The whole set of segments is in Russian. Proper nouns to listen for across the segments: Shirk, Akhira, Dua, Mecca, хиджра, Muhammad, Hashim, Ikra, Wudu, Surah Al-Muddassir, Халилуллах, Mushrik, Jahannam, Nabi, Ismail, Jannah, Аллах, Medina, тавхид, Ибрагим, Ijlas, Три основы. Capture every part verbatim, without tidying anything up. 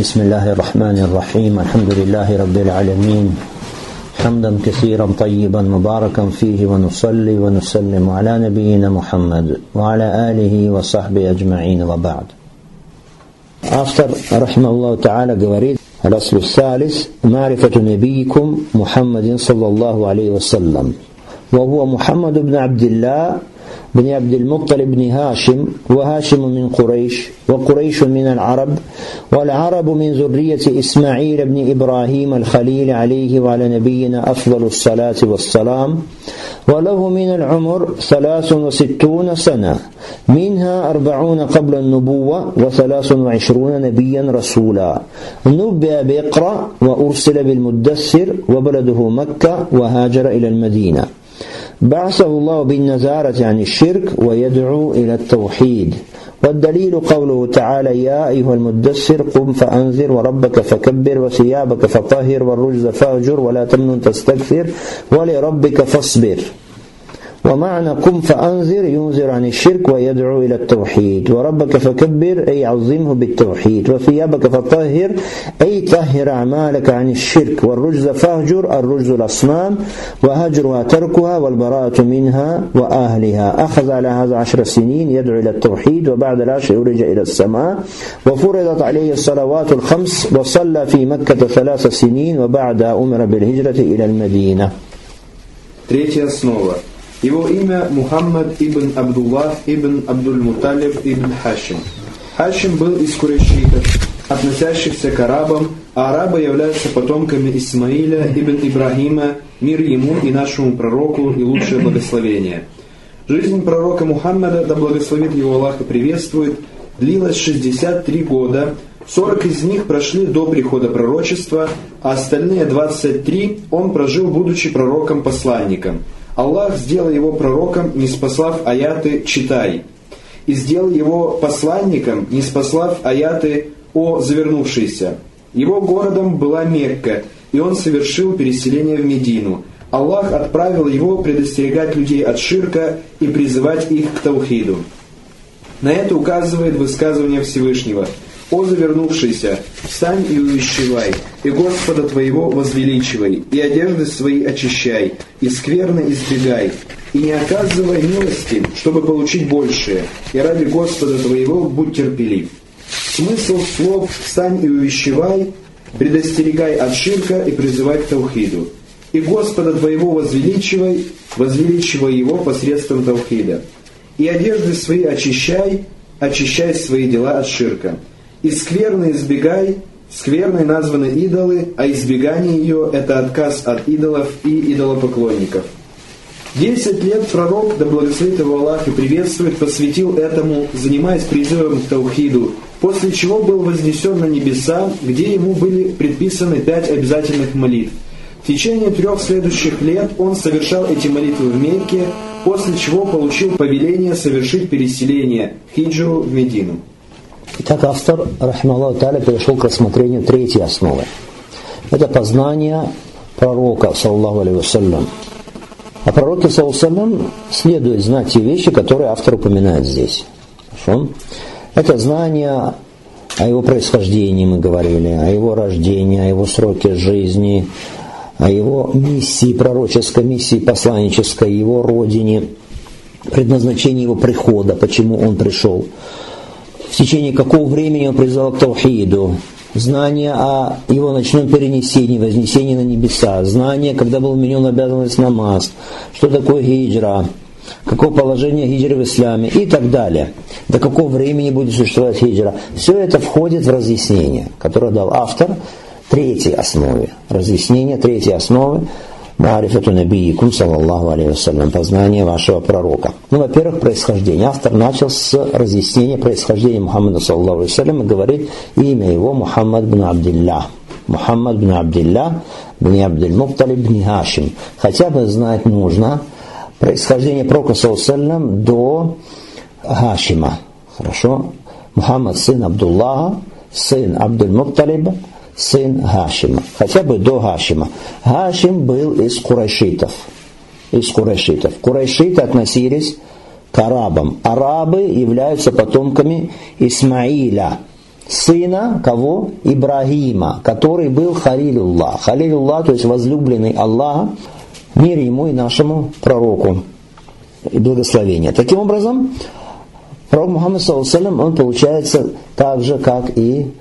بسم الله الرحمن الرحيم الحمد لله رب العالمين حمدا كثيرا طيبا مباركا فيه ونصلي ونسلم على نبينا محمد وعلى آله وصحبه أجمعين وبعد. Автор, رحمه الله تعالى, говорит: الأصل الثالث معرفة نبيكم محمد صلى الله عليه وسلم, وهو محمد بن عبد الله بن عبد المطلب بن هاشم, وهاشم من قريش, وقريش من العرب, والعرب من ذرية إسماعيل بن إبراهيم الخليل عليه وعلى نبينا أفضل الصلاة والسلام, وله من العمر ثلاث وستون سنة, منها أربعون قبل النبوة وثلاث وعشرون نبيا رسولا, نبئ بإقرأ وأرسل بالمدثر, وبلده مكة, وهاجر إلى المدينة. بعثه الله بالنزارة عن الشرك ويدعو إلى التوحيد, والدليل قوله تعالى: يا أيها المدثر قم فأنذر وربك فكبر وثيابك فطهر والرجز فاهجر ولا تمنن تستكثر ولربك فاصبر. ومعنى قم فأنذر ينذر عن الشرك ويدعو إلى التوحيد, وربك فكبر أي عظمه بالتوحيد, وثيابك فطهر أي طهر أعمالك عن الشرك, والرجز فاهجر الرجز الأصنام, وهجرها تركها والبراءة منها وأهلها. أخذ على هذا عشر سنين يدعو إلى التوحيد, وبعد العشر يرجع إلى السماء, وفرضت عليه الصلوات الخمس, وصلى في مكة ثلاث سنين, وبعدها أمر بالهجرة إلى المدينة. Третья основа. Его имя Мухаммад ибн Абдуллах ибн Абдуль-Муталиб ибн Хашим. Хашим был из курайшитов, относящихся к арабам, а арабы являются потомками Исмаиля ибн Ибрахима, мир ему и нашему пророку и лучшее благословение. Жизнь пророка Мухаммада, да благословит его Аллах и приветствует, длилась шестьдесят три года, сорок из них прошли до прихода пророчества, а остальные двадцать три он прожил, будучи пророком-посланником. Аллах сделал его пророком, не спаслав аяты «Читай», и сделал его посланником, не спаслав аяты «О завернувшийся». Его городом была Мекка, и он совершил переселение в Медину. Аллах отправил его предостерегать людей от ширка и призывать их к таухиду. На это указывает высказывание Всевышнего: «О завернувшийся, встань и увещевай, и Господа твоего возвеличивай, и одежды свои очищай, и скверно избегай, и не оказывай милости, чтобы получить большее, и ради Господа твоего будь терпелив». Смысл слов «встань и увещевай», «предостерегай от ширка и призывай к таухиду», «и Господа твоего возвеличивай, возвеличивай его посредством таухида», «и одежды свои очищай, очищай свои дела от ширка». «И скверно избегай», скверной названы идолы, а избегание ее – это отказ от идолов и идолопоклонников. Десять лет пророк, да благословит его Аллах и приветствует, посвятил этому, занимаясь призывом к таухиду, после чего был вознесен на небеса, где ему были предписаны пять обязательных молитв. В течение трех следующих лет он совершал эти молитвы в Мекке, после чего получил повеление совершить переселение хиджру в Медину. Итак, автор, рахмаллаху та'аля, перешел к рассмотрению третьей основы. Это познание пророка, саллаллаху алейхи вассалям. О пророке, саллаллаху алейхи вассалям, следует знать те вещи, которые автор упоминает здесь. Хорошо? Это знание о его происхождении, мы говорили, о его рождении, о его сроке жизни, о его миссии пророческой, миссии посланнической, его родине, предназначении его прихода, почему он пришел. В течение какого времени он призвал к таухиду, знание о его ночном перенесении, вознесении на небеса, знание, когда был вменен обязанность намаз, что такое хиджра, какое положение хиджры в исламе и так далее, до какого времени будет существовать хиджра. Все это входит в разъяснение, которое дал автор третьей основе. Разъяснение третьей основы «Маарифату набийикум, саллаллаху алейхи вассалям», познание вашего пророка. Ну, во-первых, происхождение. Автор начал с разъяснения происхождения Мухаммада, саллаллаху алейхи вассалям, и говорит: имя его Мухаммад бин Абдилля. Мухаммад бин Абдилля, бин Абдиль-Мутталиб, бин Хашим. Хотя бы знать нужно происхождение пророка, саллаллаху алейхи вассалям, до Хашима. Хорошо? Мухаммад сын Абдуллаха, сын Абдуль-Мутталиба, сын Хашима, хотя бы до Хашима. Хашим был из курайшитов. Из курайшитов. Курайшиты относились к арабам. Арабы являются потомками Исмаиля. сына кого? Ибрагима, который был Халилуллах. Халилуллах, то есть возлюбленный Аллаха, мир ему и нашему пророку и благословение. Таким образом, пророк Мухаммад, он получается так же, как и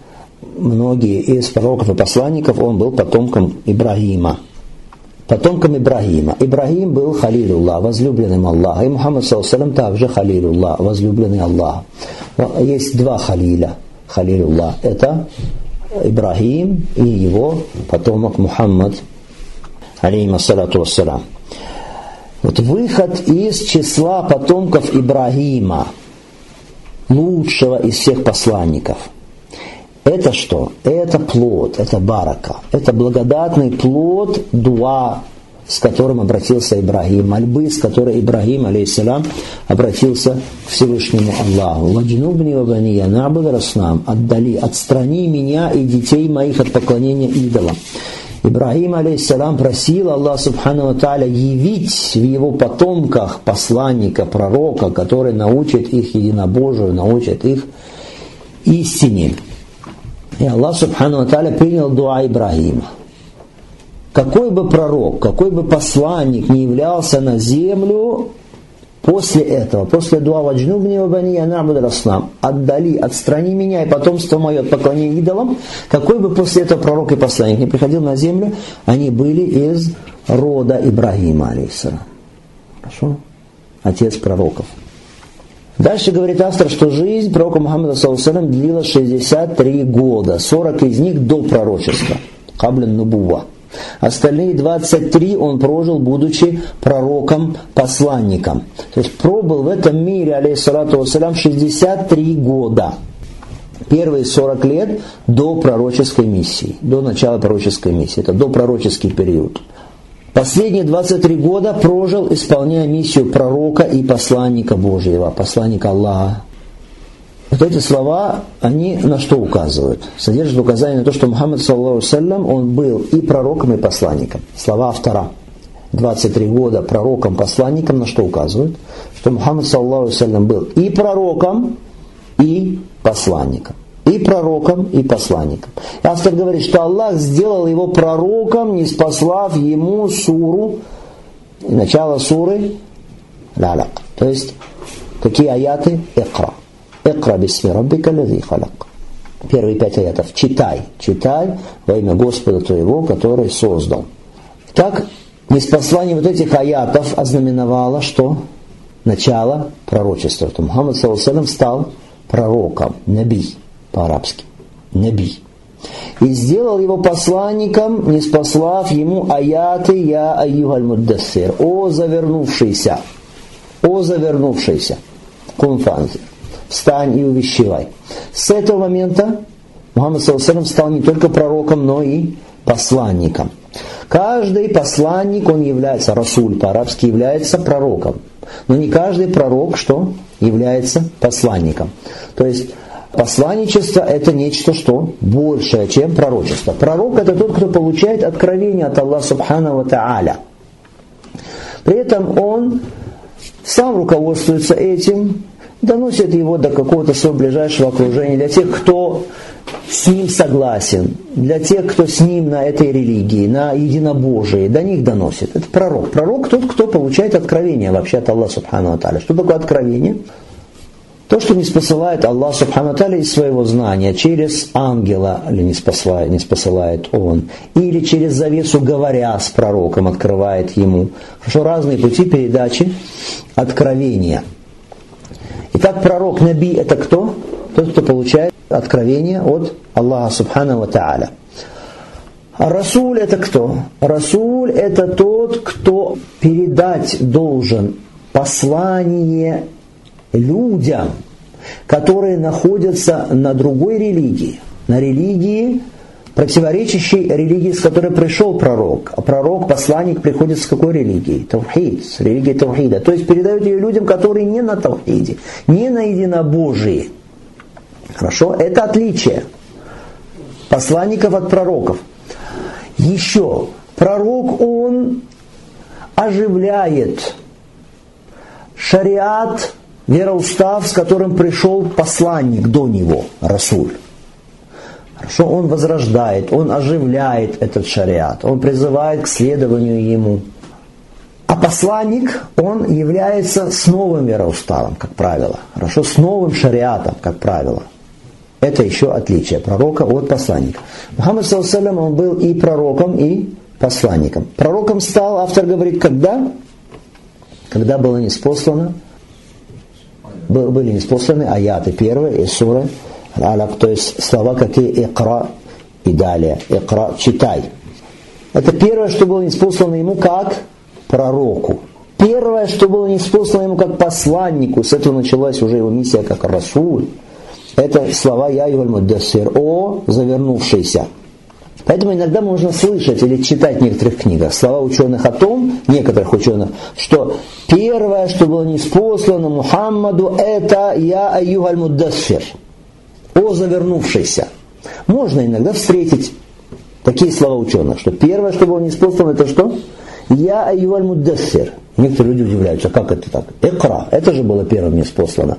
многие из пророков и посланников, он был потомком Ибрагима. Потомком Ибрагима. Ибрагим был Халилуллах, возлюбленным Аллаха. И Мухаммад саллаллаху алейхи ва саллям также Халилуллах, возлюбленный Аллах. Есть два Халиля. Халилуллах — это Ибрагим и его потомок Мухаммад, алейхиссалату вассалям. Вот выход из числа потомков Ибрагима, лучшего из всех посланников. Это что? Это плод, это барака, это благодатный плод дуа, с которым обратился Ибрагим, мольбы, с которой Ибрагим, алейхиссалям, обратился к Всевышнему Аллаху. «Ваджнубни ва бания на'буда ласнам», «Отдали, отстрани меня и детей моих от поклонения идолам». Ибрагим, алейхиссалям, просил Аллаха субхану ва тааля явить в его потомках посланника, пророка, который научит их единобожию, научит их истине. И Аллах субхану ва тааля принял дуа Ибрагима. Какой бы пророк, какой бы посланник не являлся на землю после этого, после дуа «Ваджнубни ва бания на'буда ласнам», «Отдали, отстрани меня и потомство мое от поклонения идолам», какой бы после этого пророк и посланник не приходил на землю, они были из рода Ибрагима, алейхиссалям. Хорошо? Отец пророков. Дальше говорит автор, что жизнь пророка Мухаммада саллаллаху алейхи ва саллям длилась шестьдесят три года, сорок из них до пророчества, «Каблян нубува». Остальные двадцать три он прожил, будучи пророком, посланником. То есть пробыл в этом мире, алейхиссалату вассалям, шестьдесят три года. Первые сорок лет до пророческой миссии, до начала пророческой миссии. Это допророческий период. Последние двадцать три года прожил, исполняя миссию пророка и посланника Божьего, посланника Аллаха. Вот эти слова, они на что указывают? Содержат указание на то, что Мухаммад, саллаллаху алейхи ва саллям, он был и пророком, и посланником. Слова автора. двадцать три года пророком, посланником на что указывают? Что Мухаммад, саллаллаху алейхи ва саллям, был и пророком, и посланником. И пророком, и посланником. И автор говорит, что Аллах сделал его пророком, не спослав ему суру, начало суры Ал-Алак. То есть, какие аяты? Икра. «Икра бисми раббика лази халак». Первые пять аятов. «Читай, читай во имя Господа твоего, который создал». Так, неспослание вот этих аятов ознаменовало, что начало пророчества. Что Мухаммад, саллаллаху алейхи ва саллям, стал пророком, наби по-арабски, наби. «И сделал его посланником, неспослав ему аяты я айюхаль-муддассир». «О завернувшийся! О завернувшийся! Кунфанзир! Встань и увещевай». С этого момента Мухаммад саллаллаху алейхи ва саллям стал не только пророком, но и посланником. Каждый посланник, он является, расуль по-арабски, является пророком. Но не каждый пророк, что является посланником. То есть посланничество — это нечто, что большее, чем пророчество. Пророк — это тот, кто получает откровение от Аллаха субхану ва тааля. При этом он сам руководствуется этим, доносит его до какого-то своего ближайшего окружения, для тех, кто с ним согласен, для тех, кто с ним на этой религии, на единобожии, до них доносит. Это пророк. Пророк — тот, кто получает откровение вообще от Аллаха субхану ва тааля. Что такое откровение? То, что не спосылает Аллах субхану ва тааля из своего знания, через ангела или не спосылает, не спосылает он, или через завесу говоря с пророком открывает ему. Хорошо, разные пути передачи откровения. Итак, пророк Наби — это кто? Тот, кто получает откровение от Аллаха субхану ва тааля. А Расуль — это кто? Расуль — это тот, кто передать должен послание людям, которые находятся на другой религии, на религии, противоречащей религии, с которой пришел пророк. А пророк, посланник, приходит с какой религией? Тавхид, с религией Тавхида. То есть передают ее людям, которые не на Тавхиде, не на единобожии. Хорошо? Это отличие посланников от пророков. Еще, пророк, он оживляет шариат, вероустав, с которым пришел посланник до него, Расуль. что он возрождает, он оживляет этот шариат, он призывает к следованию ему. А посланник, он является с новым вероуставом, как правило, хорошо, с новым шариатом, как правило. Это еще отличие пророка от посланника. Мухаммад, саллаллаху алейхи ва саллям, он был и пророком, и посланником. Пророком стал, автор говорит, когда? Когда было ниспослано, были ниспосланы аяты первые из суры Аль-Алак, то есть слова какие «Икра» и далее. «Икра» – «читай». Это первое, что было ниспослано ему как пророку. Первое, что было ниспослано ему как посланнику, с этого началась уже его миссия как Расул. Это слова «Я юаль муддассир», «О, завернувшийся». Поэтому иногда можно слышать или читать в некоторых книгах слова ученых о том, некоторых ученых, что первое, что было ниспослано Мухаммаду, это «Я айюгаль муддассир», «О, завернувшийся». Можно иногда встретить такие слова ученых, что первое, что было ниспослано, это что? «Я айюгаль муддассир». Некоторые люди удивляются, как это так? «Икра», это же было первым ниспослано.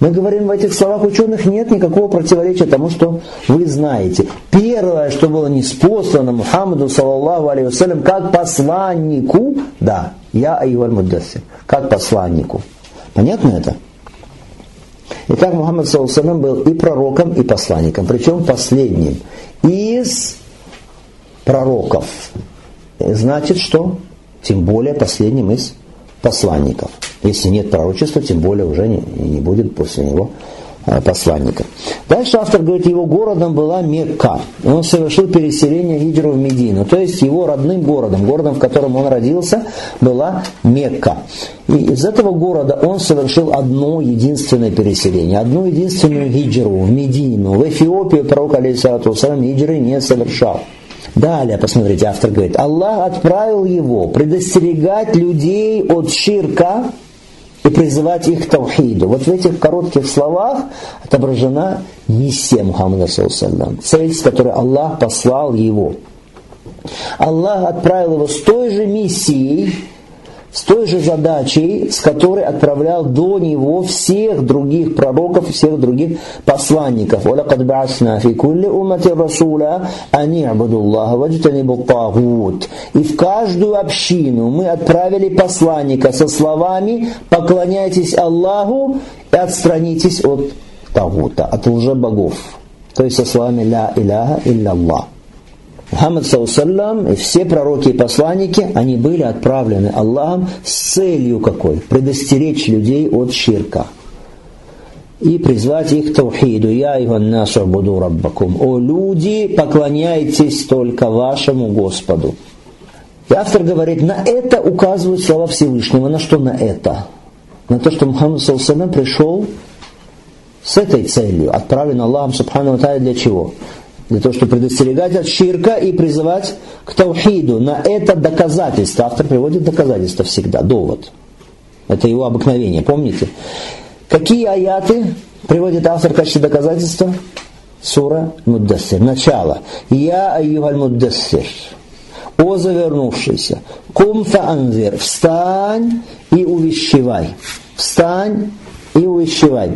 Мы говорим, в этих словах ученых нет никакого противоречия тому, что вы знаете. Первое, что было ниспослано Мухаммаду, саллаллаху алейхи ва саллям, как посланнику, да, «Я айюгаль муддассир», как посланнику. Понятно это? Итак, Мухаммад, саллаллаху алейхи ва саллям, был и пророком, и посланником, причем последним из пророков. Значит, что? Тем более последним из посланников. Если нет пророчества, тем более уже не, не будет после него посланника. Дальше автор говорит, его городом была Мекка. Он совершил переселение Хиджру в Медину. То есть его родным городом, городом, в котором он родился, была Мекка. И из этого города он совершил одно единственное переселение, одну единственную Хиджру в Медину. В Эфиопию пророк, алейхиссалату вассалям, Хиджры не совершал. Далее, посмотрите, автор говорит, Аллах отправил его предостерегать людей от ширка и призывать их к тавхиду. Вот в этих коротких словах отображена миссия Мухаммада, цель, с которой Аллах послал его. Аллах отправил его с той же миссией, с той же задачей, с которой отправлял до него всех других пророков, всех других посланников. وَلَقَدْ بَعَثْنَا فِي كُلِّ أُمَّةٍ رَسُولًا أَنِ اعْبُدُوا اللَّهَ وَاجْتَنِبُوا الطَّاغُوتَ. И в каждую общину мы отправили посланника со словами «Поклоняйтесь Аллаху и отстранитесь от тагута, от лжебогов». То есть со словами «Ля иляха илля Аллах». Мухаммад, саллаллаху, и все пророки и посланники, они были отправлены Аллахом с целью какой? Предостеречь людей от ширка и призвать их к тавхиду. «Я иваннасу буду раббакум». «О люди, поклоняйтесь только вашему Господу». И автор говорит, на это указывают слова Всевышнего. На что на это? На то, что Мухаммад, саллаллаху, пришел с этой целью, отправлен Аллахом, субхану ва тааля, для чего? Для того, чтобы предостерегать от ширка и призывать к тавхиду. На это доказательство. Автор приводит доказательство всегда, довод. Это его обыкновение, помните? Какие аяты приводит автор в качестве доказательства? Сура Муддассир. Начало. «Я айюгаль муддассир». «О завернувшийся». «Кум фаанзир». «Встань и увещевай». «Встань и увещевай».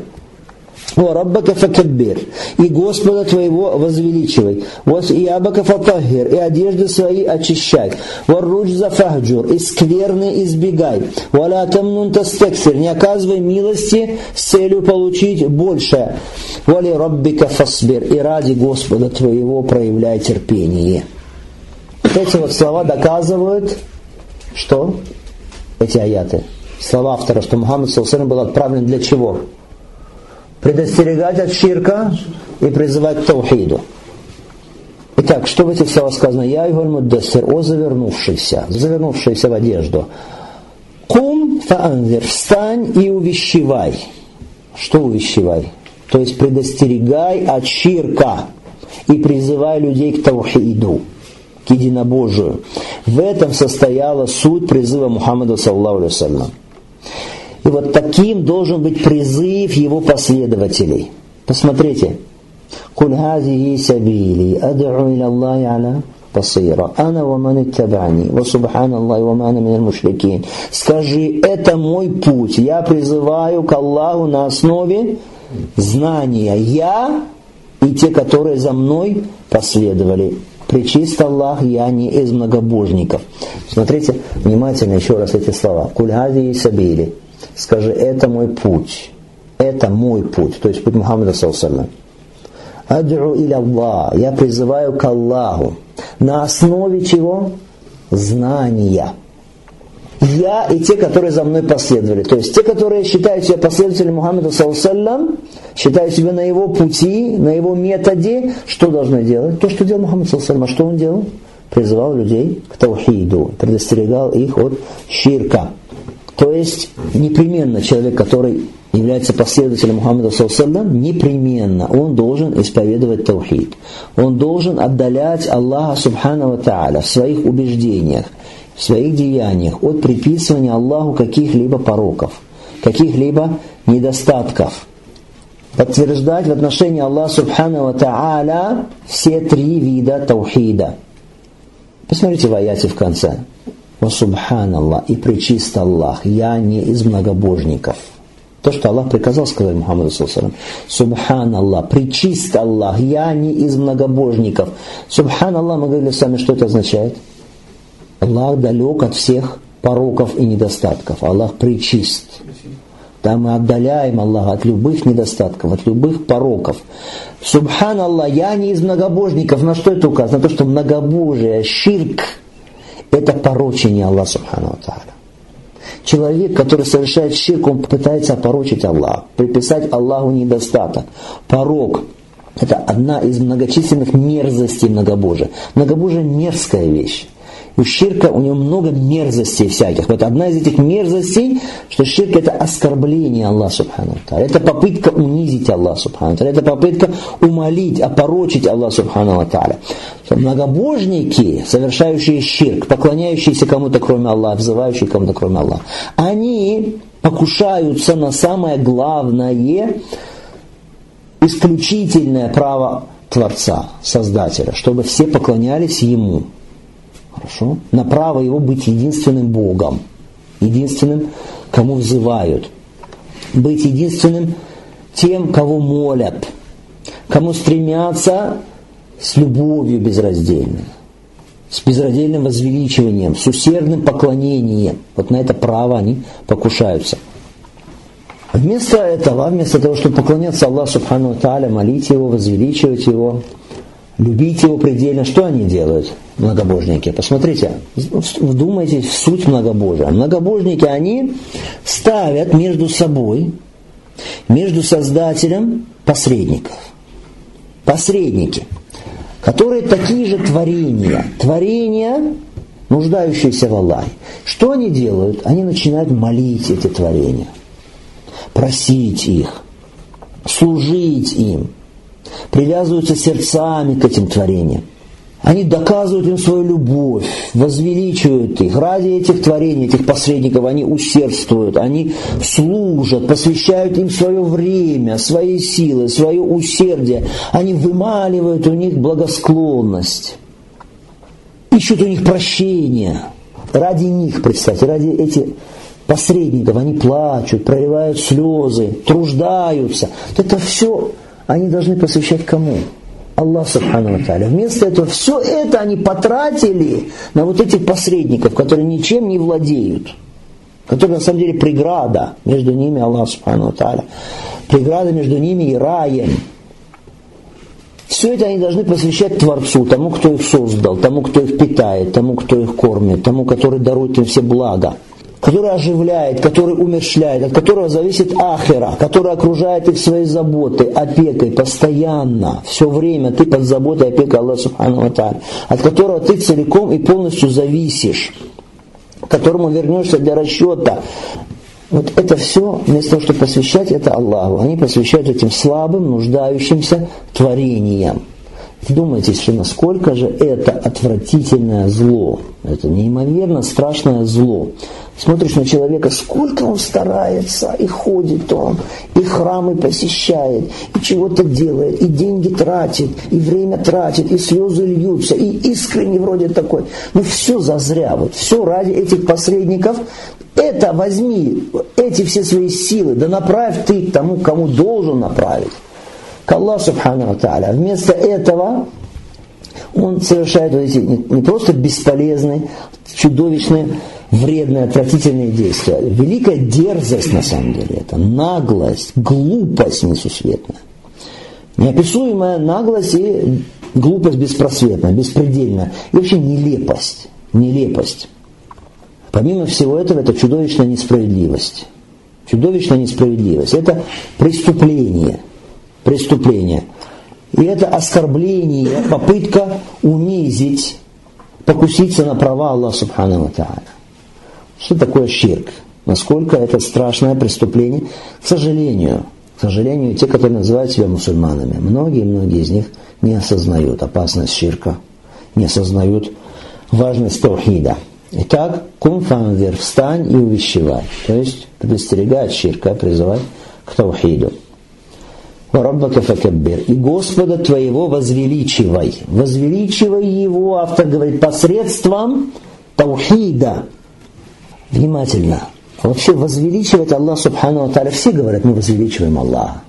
«О раббака факаббир», и Господа твоего возвеличивай, «и абака фатахир», и одежды свои очищай, «варруджза фахджур», и скверны избегай, «валя тамнун тастексир», не оказывай милости с целью получить большее, «вали раббика фасбир», и ради Господа твоего проявляй терпение. Вот эти вот слова доказывают, что эти аяты, слова автора, что Мухаммад, саллаллаху алейхи ва саллям, был отправлен для чего? Предостерегать от ширка и призывать к тавхиду. Итак, что в этих словах сказано? «Я айюгаль муддассир», «О завернувшийся», завернувшийся в одежду. «Кум фаанзир», «Встань и увещевай». Что увещевай? То есть предостерегай от ширка и призывай людей к тавхиду, к единобожию. В этом состояла суть призыва Мухаммада, саллаллаху алейхи ва саллям. И вот таким должен быть призыв его последователей. Посмотрите. «Куль хазихи сабили, ад'у иля Аллахи аля басира, ана ва ман иттабани, ва субханаллахи ва ма ана миналь мушрикин». Скажи, это мой путь, я призываю к Аллаху на основе знания. Я и те, которые за мной последовали. Причист Аллах, я не из многобожников. Смотрите внимательно еще раз эти слова. Куль хади сабили. Скажи, это мой путь. Это мой путь. То есть путь Мухаммада саллаллаху алейхи ва саллям. Ад'у иля Аллах. Я призываю к Аллаху. На основе чего? Знания. Я и те, которые за мной последовали. То есть те, которые считают себя последователями Мухаммада саллаллаху алейхи ва саллям, считают себя на его пути, на его методе, что должны делать? То, что делал Мухаммад саллаллаху алейхи ва саллям. А что он делал? Призывал людей к таухиду, предостерегал их от ширка. То есть непременно человек, который является последователем Мухаммада саллаллаху алейхи ва саллям, непременно он должен исповедовать таухид. Он должен отдалять Аллаха субхану ва тааля в своих убеждениях, в своих деяниях от приписывания Аллаху каких-либо пороков, каких-либо недостатков. Подтверждать в отношении Аллаха субхану ва тааля все три вида таухида. Посмотрите в аяте в конце. «Ва субханаллах» и «Пречист Аллах, я не из многобожников». То, что Аллах приказал сказать Мухаммаду саллаллаху алейхи ва саллям. «Субханаллах, пречист Аллах, я не из многобожников». «Субханаллах», мы говорили сами, что это означает? Аллах далек от всех пороков и недостатков. Аллах пречист. Да, мы отдаляем Аллаха от любых недостатков, от любых пороков. «Субханаллах, я не из многобожников». На что это указано? На то, что многобожие, ширк, это порочение Аллаха субхану ва тааля. Человек, который совершает ширк, он пытается опорочить Аллаха, приписать Аллаху недостаток, порок. Это одна из многочисленных мерзостей многобожия. Многобожие – мерзкая вещь. У ширка у него много мерзостей всяких. Вот одна из этих мерзостей, что ширк – это оскорбление Аллаха субхану ва тааля. Это попытка унизить Аллаха субхану ва тааля. Это попытка умолить, опорочить Аллаха субхану ва тааля. Многобожники, совершающие ширк, поклоняющиеся кому-то кроме Аллаха, взывающие кому-то кроме Аллаха, они покушаются на самое главное, исключительное право Творца, Создателя, чтобы все поклонялись Ему. Хорошо? На право Его быть единственным Богом, единственным, кому взывают, быть единственным тем, кого молят, кому стремятся с любовью безраздельной, с безраздельным возвеличиванием, с усердным поклонением. Вот на это право они покушаются. Вместо этого, вместо того, чтобы поклоняться Аллаху субхану ва тааля, молить Его, возвеличивать Его, любить Его предельно, что они делают, многобожники? Посмотрите, вдумайтесь в суть многобожия. Многобожники, они ставят между собой, между Создателем посредников. Посредники, которые такие же творения, творения, нуждающиеся в Аллахе. Что они делают? Они начинают молить эти творения, просить их, служить им, привязываются сердцами к этим творениям. Они доказывают им свою любовь, возвеличивают их. Ради этих творений, этих посредников, они усердствуют, они служат, посвящают им свое время, свои силы, свое усердие. Они вымаливают у них благосклонность, ищут у них прощения. Ради них, представьте, ради этих посредников они плачут, проливают слезы, труждаются. Это все они должны посвящать кому? Аллах субхану ва тааля. Вместо этого все это они потратили на вот этих посредников, которые ничем не владеют, которые на самом деле преграда между ними Аллах субхану ва тааля, преграда между ними и раем. Все это они должны посвящать Творцу, тому, кто их создал, тому, кто их питает, тому, кто их кормит, тому, который дарует им все блага, который оживляет, который умерщвляет, от которого зависит Ахира, который окружает их своей заботой, опекой, постоянно, все время ты под заботой и опекой Аллаха субхану ва тааля, от которого ты целиком и полностью зависишь, к которому вернешься для расчета. Вот это все, вместо того, чтобы посвящать это Аллаху, они посвящают этим слабым, нуждающимся творениям. Вдумайтесь, насколько же это отвратительное зло, это неимоверно страшное зло. Смотришь на человека, сколько он старается, и ходит он, и храмы посещает, и чего-то делает, и деньги тратит, и время тратит, и слезы льются, и искренне вроде такой. Но все зазря, вот, все ради этих посредников. Это возьми, эти все свои силы, да направь ты к тому, кому должен направить, к Аллаху субхану ва тааля. Вместо этого он совершает вот эти не просто бесполезные, чудовищные, вредные, отвратительные действия. Великая дерзость, на самом деле, это наглость, глупость несусветная. Неописуемая наглость и глупость беспросветная, беспредельная. И вообще нелепость, нелепость. Помимо всего этого, это чудовищная несправедливость. Чудовищная несправедливость. Это преступление. Преступление. И это оскорбление, попытка унизить, покуситься на права Аллаха субхану ва тааля. Что такое ширк? Насколько это страшное преступление? К сожалению, к сожалению, те, которые называют себя мусульманами, многие-многие из них не осознают опасность ширка, не осознают важность таухида. Итак, кунфанзир, встань и увещевай. То есть предостерегай от ширка, призывай к таухиду. И Господа твоего возвеличивай. Возвеличивай его, автор говорит, посредством таухида. Внимательно. Вообще возвеличивать Аллах субхану ва тааля. Все говорят, мы возвеличиваем Аллаха.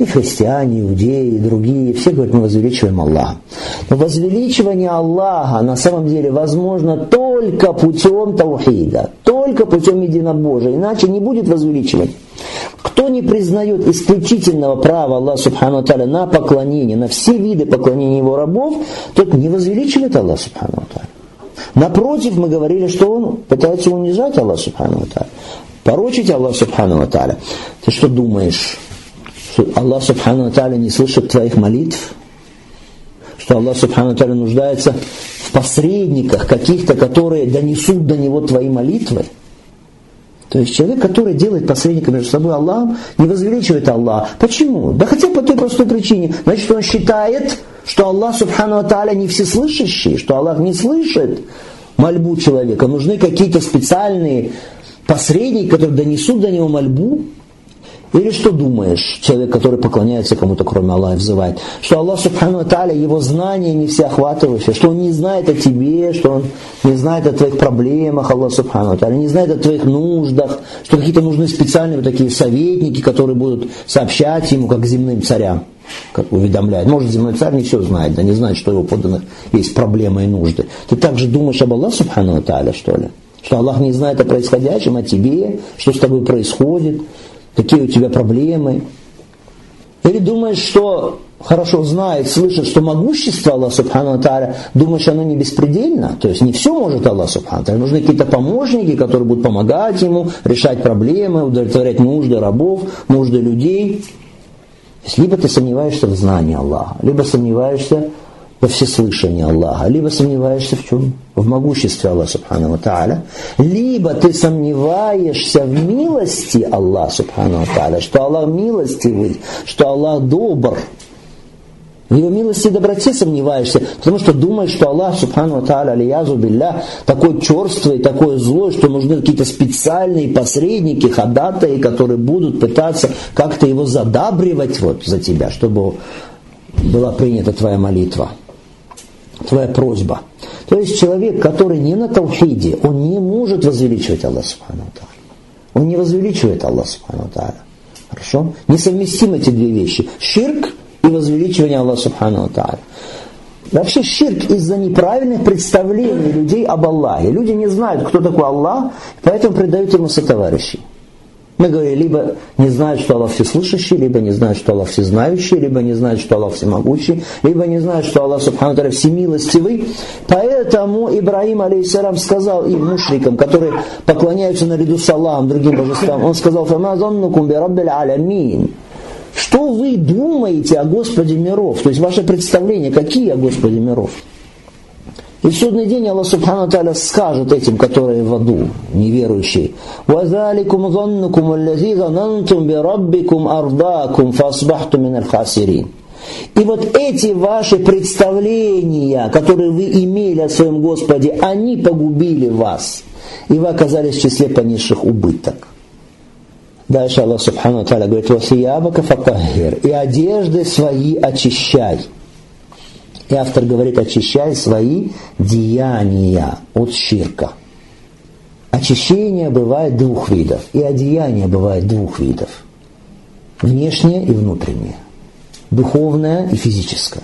И христиане, и иудеи, и другие. Все говорят, мы возвеличиваем Аллаха. Но возвеличивание Аллаха на самом деле возможно только путем таухида. Только путем единобожия. Иначе не будет возвеличивания. Кто не признает исключительного права Аллаха субхану ва тааля на поклонение, на все виды поклонения его рабов, тот не возвеличивает Аллаха субхану ва тааля. Напротив, мы говорили, что он пытается унижать Аллаха субхану ва тааля, порочить Аллаха субхану ва тааля. Ты что думаешь, что Аллах субхану ва тааля не слышит твоих молитв? Что Аллах субхану ва тааля нуждается в посредниках каких-то, которые донесут до него твои молитвы? То есть человек, который делает посредника между собой Аллахом, не возвеличивает Аллаха. Почему? Да хотя бы по той простой причине. Значит, он считает, что Аллах субхану ва тааля не всеслышащий, что Аллах не слышит мольбу человека. Нужны какие-то специальные посредники, которые донесут до него мольбу. Или что думаешь, человек, который поклоняется кому-то, кроме Аллаха, взывает, что Аллах субхану ва тааля, его знания не всеохватывающие, что он не знает о тебе, что он не знает о твоих проблемах, Аллах субхану ва тааля, не знает о твоих нуждах, что какие-то нужны специальные вот такие советники, которые будут сообщать ему, как земным царям, как уведомляют. Может, земной царь не все знает, да не знает, что его подданных есть проблемы и нужды. Ты также думаешь об Аллахе субхану ва тааля, что ли? Что Аллах не знает о происходящем, о тебе, что с тобой происходит, какие у тебя проблемы. Или думаешь, что хорошо знает, слышит, что могущество Аллаха субхану ва тааля, думаешь, оно не беспредельно? То есть не все может Аллах субхану ва тааля. Нужны какие-то помощники, которые будут помогать ему, решать проблемы, удовлетворять нужды рабов, нужды людей. То есть либо ты сомневаешься в знании Аллаха, либо сомневаешься во всеслышании Аллаха, либо сомневаешься в чем? В могуществе Аллаха субхану ва тааля, либо ты сомневаешься в милости Аллаха субхану ва тааля, что Аллах милостивый, что Аллах добр. В его милости и доброте сомневаешься, потому что думаешь, что Аллах субхану ва тааля алиязу билля такой черствый, такой злой, что нужны какие-то специальные посредники, ходатаи, которые будут пытаться как-то его задабривать вот за тебя, чтобы была принята твоя молитва, твоя просьба. То есть человек, который не на таухиде, он не может возвеличивать Аллах субхану ва тааля. Он не возвеличивает Аллах субхану ва тааля. Хорошо? Несовместимы эти две вещи. Ширк и возвеличивание Аллаха субхану ва тааля. Вообще ширк из-за неправильных представлений людей об Аллахе. Люди не знают, кто такой Аллах, поэтому предают ему сотоварищей. Мы говорим, либо не знают, что Аллах всеслышащий, либо не знают, что Аллах всезнающий, либо не знают, что Аллах всемогущий, либо не знают, что Аллах субхану ва тааля всемилостивый. Поэтому Ибраим, алейхиссалям, сказал им, мушрикам, которые поклоняются наряду с Аллахом, другим божествам, он сказал: «Фама заннукум би раббил алямин». Что вы думаете о Господе миров? То есть ваши представления какие о Господе миров? И в судный день Аллах субхану ва тааля скажет этим, которые в аду, неверующие: «Вазаликум заннукум аллази занантум би раббикум ардакум фасбахту миналь хасирин». И вот эти ваши представления, которые вы имели о своем Господе, они погубили вас, и вы оказались в числе понесших убыток. Дальше Аллах субхану ва тааля говорит: «Васиябака фатахир». И одежды свои очищай. И автор говорит: очищай свои деяния от ширка. Очищение бывает двух видов. И одеяние бывает двух видов. Внешнее и внутреннее. духовное и физическое.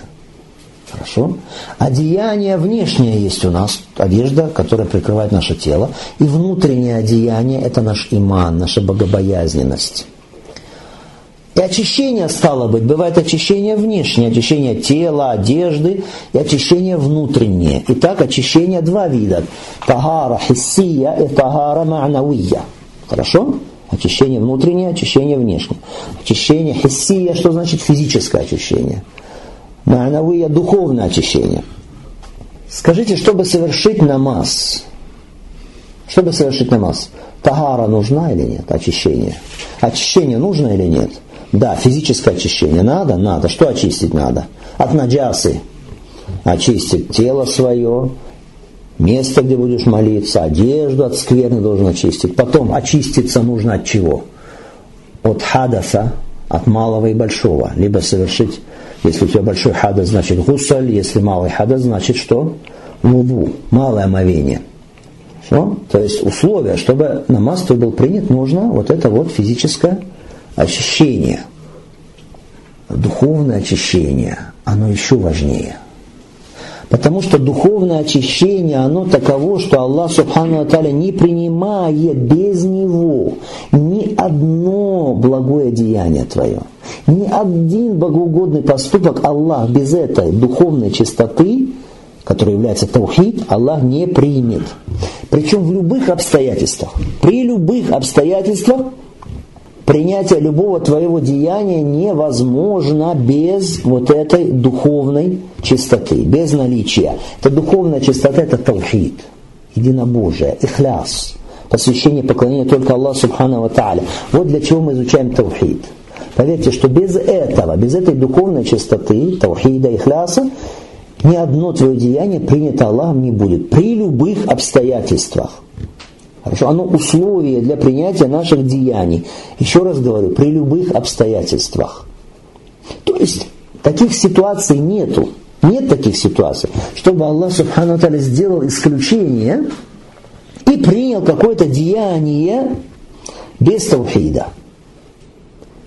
Хорошо? Одеяние внешнее есть у нас, одежда, которая прикрывает наше тело. И внутреннее одеяние – это наш иман, наша богобоязненность. И очищение стало быть. Бывает очищение внешнее, очищение тела, одежды и очищение внутреннее. Итак, очищение два вида. Тахара хиссия и тахара ма'навия. Хорошо? Очищение внутреннее, очищение внешнее. Очищение хиссия, что значит физическое очищение. Ма'навия – духовное очищение. Скажите, чтобы совершить намаз, чтобы совершить намаз, тахара нужна или нет? Очищение. Очищение нужно или нет? Да, физическое очищение надо? Надо. Что очистить надо? От наджасы. Очистить тело свое, место, где будешь молиться, одежду от скверны должен очистить. Потом очиститься нужно от чего? От хадаса, от малого и большого. Либо совершить, если у тебя большой хадас, значит гусль, если малый хадас, значит что? Вуду, малое омовение. Все? То есть условие, чтобы намаз твой был принят, нужно вот это вот физическое очищение, духовное очищение, оно еще важнее. Потому что духовное очищение, оно таково, что Аллах Субхану ва Тааля не принимает без него ни одно благое деяние твое. Ни один богоугодный поступок Аллах без этой духовной чистоты, которая является Таухид, Аллах не примет. Причем в любых обстоятельствах, при любых обстоятельствах, принятие любого твоего деяния невозможно без вот этой духовной чистоты, без наличия. Эта духовная чистота – это тавхид, единобожие, ихляс, посвящение поклонения только Аллаху Субхану ва Тааля. Вот для чего мы изучаем тавхид. Поверьте, что без этого, без этой духовной чистоты, тавхида, ихляса, ни одно твое деяние принято Аллахом не будет при любых обстоятельствах. Хорошо, оно условие для принятия наших деяний. Еще раз говорю, при любых обстоятельствах. То есть, таких ситуаций нету. Нет таких ситуаций, чтобы Аллах Субхану ва Тааля сделал исключение и принял какое-то деяние без таухида,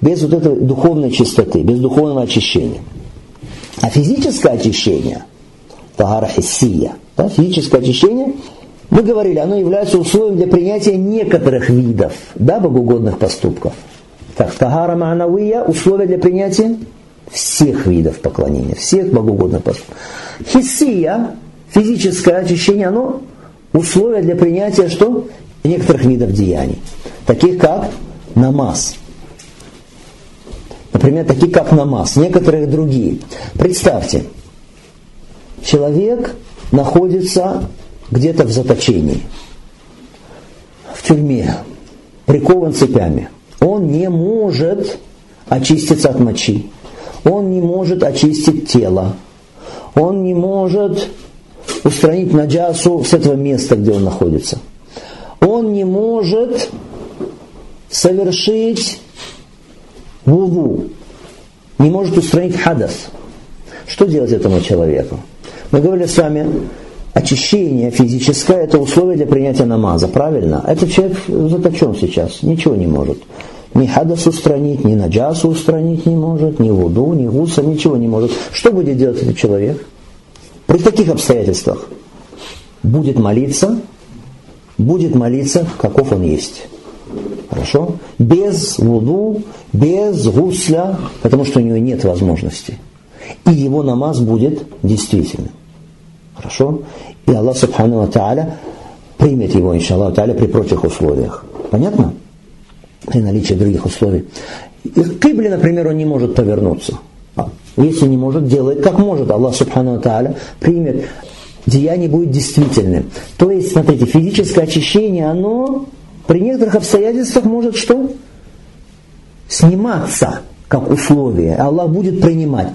без вот этой духовной чистоты, без духовного очищения. А физическое очищение, тахара хиссия, да, физическое очищение, мы говорили, оно является условием для принятия некоторых видов, да, богоугодных поступков. Так, тахара ма'навия – условие для принятия всех видов поклонения, всех богоугодных поступков. Хиссия, физическое очищение, оно условие для принятия что? Некоторых видов деяний, таких как намаз. Например, такие как намаз, некоторые другие. Представьте, человек находится где-то в заточении, в тюрьме, прикован цепями. Он не может очиститься от мочи, он не может очистить тело, он не может устранить наджасу с этого места, где он находится. Он не может совершить вуду, не может устранить хадас. Что делать этому человеку? Мы говорили с вами, очищение физическое – это условие для принятия намаза, правильно? Этот человек заточен сейчас, ничего не может. Ни хадас устранить, ни наджасу устранить не может, ни вуду, ни гуса, ничего не может. Что будет делать этот человек? При таких обстоятельствах будет молиться, будет молиться, каков он есть. Хорошо? Без вуду, без гусля, потому что у него нет возможности. И его намаз будет действительным. Хорошо? И Аллах Субхану ва Тааля примет его, иншаллах Тааля, при прочих условиях. Понятно? При наличии других условий. И к Кибле, например, он не может повернуться. Если не может, делает как может. Аллах Субхану ва Тааля примет. Деяние будет действительным. То есть, смотрите, физическое очищение, оно при некоторых обстоятельствах может что? Сниматься как условие. Аллах будет принимать.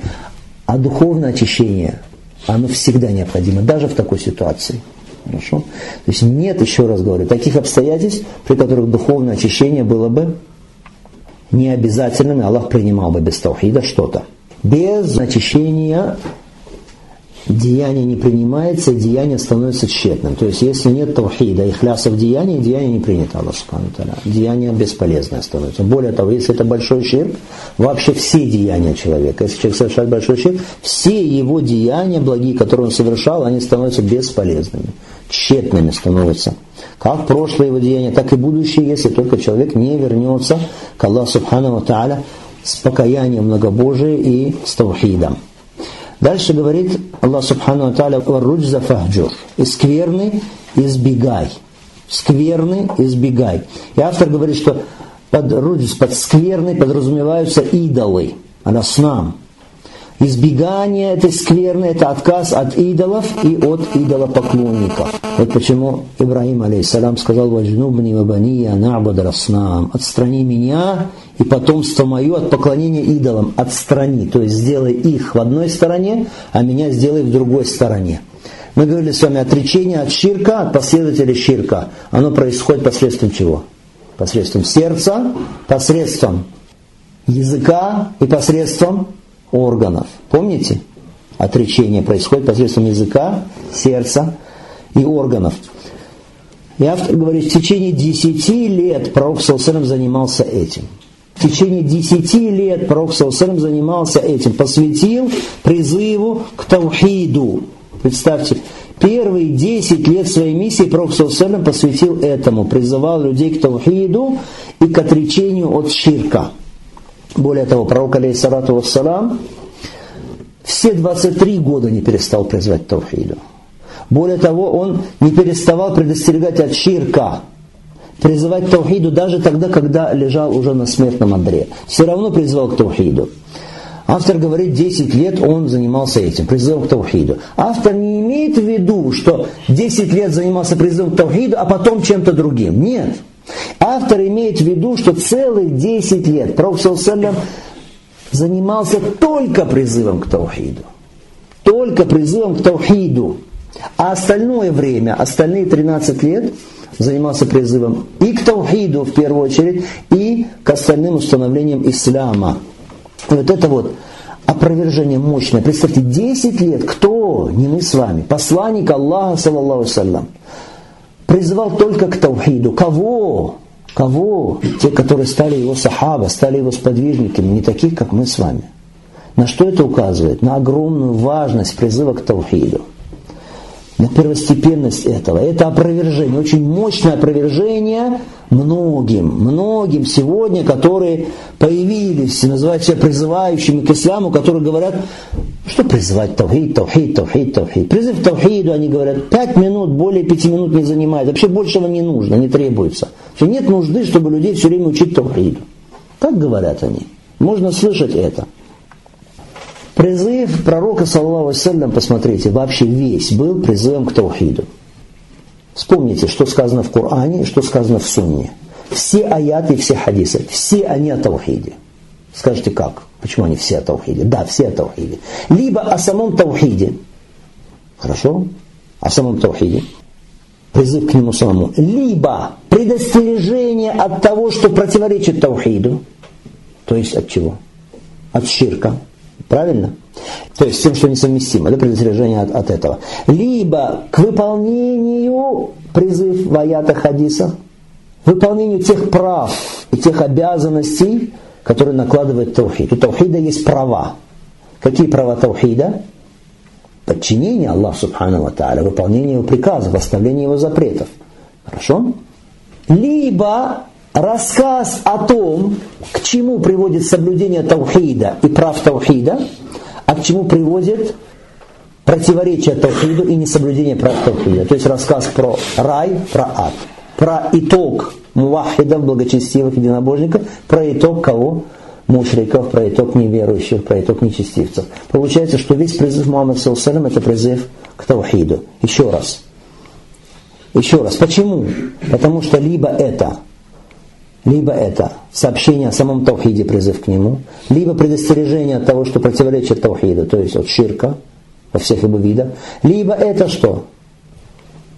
А духовное очищение, оно всегда необходимо, даже в такой ситуации. Хорошо? То есть нет, еще раз говорю, таких обстоятельств, при которых духовное очищение было бы необязательным, Аллах принимал бы без таухида что-то. Без очищения деяние не принимается, деяние становится тщетным. То есть, если нет тавхида, ихляса в деянии, деяние не принято, Аллах Субхану Та'аля. Деяние бесполезное становится. Более того, если это большой ширк, вообще все деяния человека, если человек совершает большой ширк, все его деяния, благие, которые он совершал, они становятся бесполезными, тщетными становятся. Как прошлое его деяние, так и будущее, если только человек не вернется к Аллаху Субхану Та'аля с покаянием многобожия и с тавхидом. Дальше говорит Аллах Субхану ва Тааля: «Варруджза фахджур». И скверны избегай. Скверны избегай. И автор говорит, что под руджз, под скверны подразумеваются идолы. Анаснам. Избегание этой скверны — это отказ от идолов и от идолопоклонников. Вот почему Ибраим, алейхиссалям, сказал: «Ваджнубни ва бания на'буд аль-аснам». «Отстрани меня и потомство мое от поклонения идолам». Отстрани, то есть сделай их в одной стороне, а меня сделай в другой стороне. Мы говорили с вами, отречение от ширка, от последователей ширка, оно происходит посредством чего? Посредством сердца, посредством языка и посредством органов. Помните? Отречение происходит посредством языка, сердца и органов. И автор говорит, в течение десяти лет пророк саллаллаху алейхи ва саллям занимался этим. В течение десяти лет пророк саллаллаху алейхи ва саллям занимался этим, посвятил призыву к тавхиду. Представьте, первые десять лет своей миссии пророк саллаллаху алейхи ва саллям посвятил этому, призывал людей к тавхиду и к отречению от ширка. Более того, пророк, алейхиссалату вассалам, все двадцать три года не перестал призывать к тавхиду. Более того, он не переставал предостерегать от ширка, призывать к тавхиду даже тогда, когда лежал уже на смертном одре. Все равно призывал к тавхиду. Автор говорит, десять лет он занимался этим, призывом к тавхиду. Автор не имеет в виду, что десять лет занимался призывом к тавхиду, а потом чем-то другим. Нет. Автор имеет в виду, что целых десять лет пророк саллаллаху алейхи ва саллям занимался только призывом к тавхиду. Только призывом к тавхиду. А остальное время, остальные тринадцать лет занимался призывом и к тавхиду в первую очередь, и к остальным установлениям ислама. И вот это вот опровержение мощное. Представьте, десять лет, кто, не мы с вами, посланник Аллаха, саллаллаху алейхи ва саллям, призывал только к тавхиду. Кого? Кого? Те, которые стали его сахаба, стали его сподвижниками, не таких, как мы с вами. На что это указывает? На огромную важность призыва к тавхиду. На первостепенность этого. Это опровержение, очень мощное опровержение многим, многим сегодня, которые появились, называют себя призывающими к исламу, которые говорят, что призывать тавхид, тавхид, тавхид, тавхид. Призыв к тавхиду, они говорят, пять минут, более пяти минут не занимает, вообще большего не нужно, не требуется. Вообще нет нужды, чтобы людей все время учить тавхиду. Так говорят они. Можно слышать это. Призыв пророка, саллаллаху алейхи ва саллям, посмотрите, вообще весь был призывом к тавхиду. Вспомните, что сказано в Коране, что сказано в Сунне. Все аяты, все хадисы, все они о тавхиде. Скажите, как? Почему они все о тавхиде? Да, все о тавхиде. Либо о самом тавхиде. Хорошо? О самом тавхиде. Призыв к нему самому. Либо предостережение от того, что противоречит тавхиду. То есть от чего? От ширка. Правильно? То есть тем, что несовместимо, да, предостережение от, от этого. Либо к выполнению призыв в аятах, хадисах, выполнению тех прав и тех обязанностей, которые накладывает тавхид. У тавхида есть права. Какие права тавхида? Подчинение Аллаху Субхану ва Тааля, выполнение его приказов, оставление его запретов. Хорошо? Либо рассказ о том, к чему приводит соблюдение тавхида и прав тавхида, а к чему приводит противоречие тавхиду и несоблюдение прав тавхида. То есть рассказ про рай, про ад, про итог муахидов, благочестивых единобожников, про итог кого? Мушриков, про итог неверующих, про итог нечестивцев. Получается, что весь призыв Мухаммада саллаллаху алейхи ва саллям это призыв к тавхиду. Еще раз. Еще раз. Почему? Потому что либо это... Либо это сообщение о самом тавхиде, призыв к нему, либо предостережение от того, что противоречит тавхиду, то есть от ширка, во всех его видах, либо это что?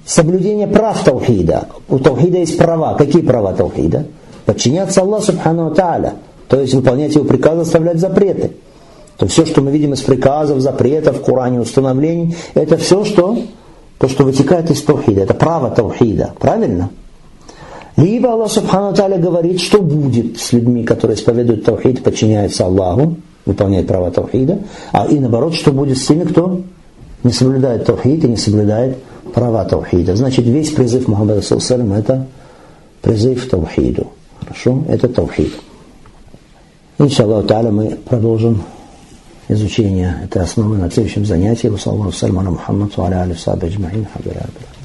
Соблюдение прав тавхида. У тавхида есть права. Какие права тавхида? Подчиняться Аллаху Субхану ва Тааля, то есть выполнять его приказы, оставлять запреты. То есть все, что мы видим из приказов, запретов в Коране, установлений, это все, что, то, что вытекает из Тавхида. Это право Тавхида. Правильно? Либо Аллах Субхану ва Тааля говорит, что будет с людьми, которые исповедуют Тавхид, подчиняются Аллаху, выполняют право Тавхида, а и наоборот, что будет с теми, кто не соблюдает Тавхид и не соблюдает права Тавхида. Значит, весь призыв Мухаммада саллаллаху алейхи ва саллям это призыв к Тавхиду. Хорошо? Это Тавхид. Иншаллаху Тааля мы продолжим изучение этой основы на следующем занятии. Саллаллаху алейхи ва саллям.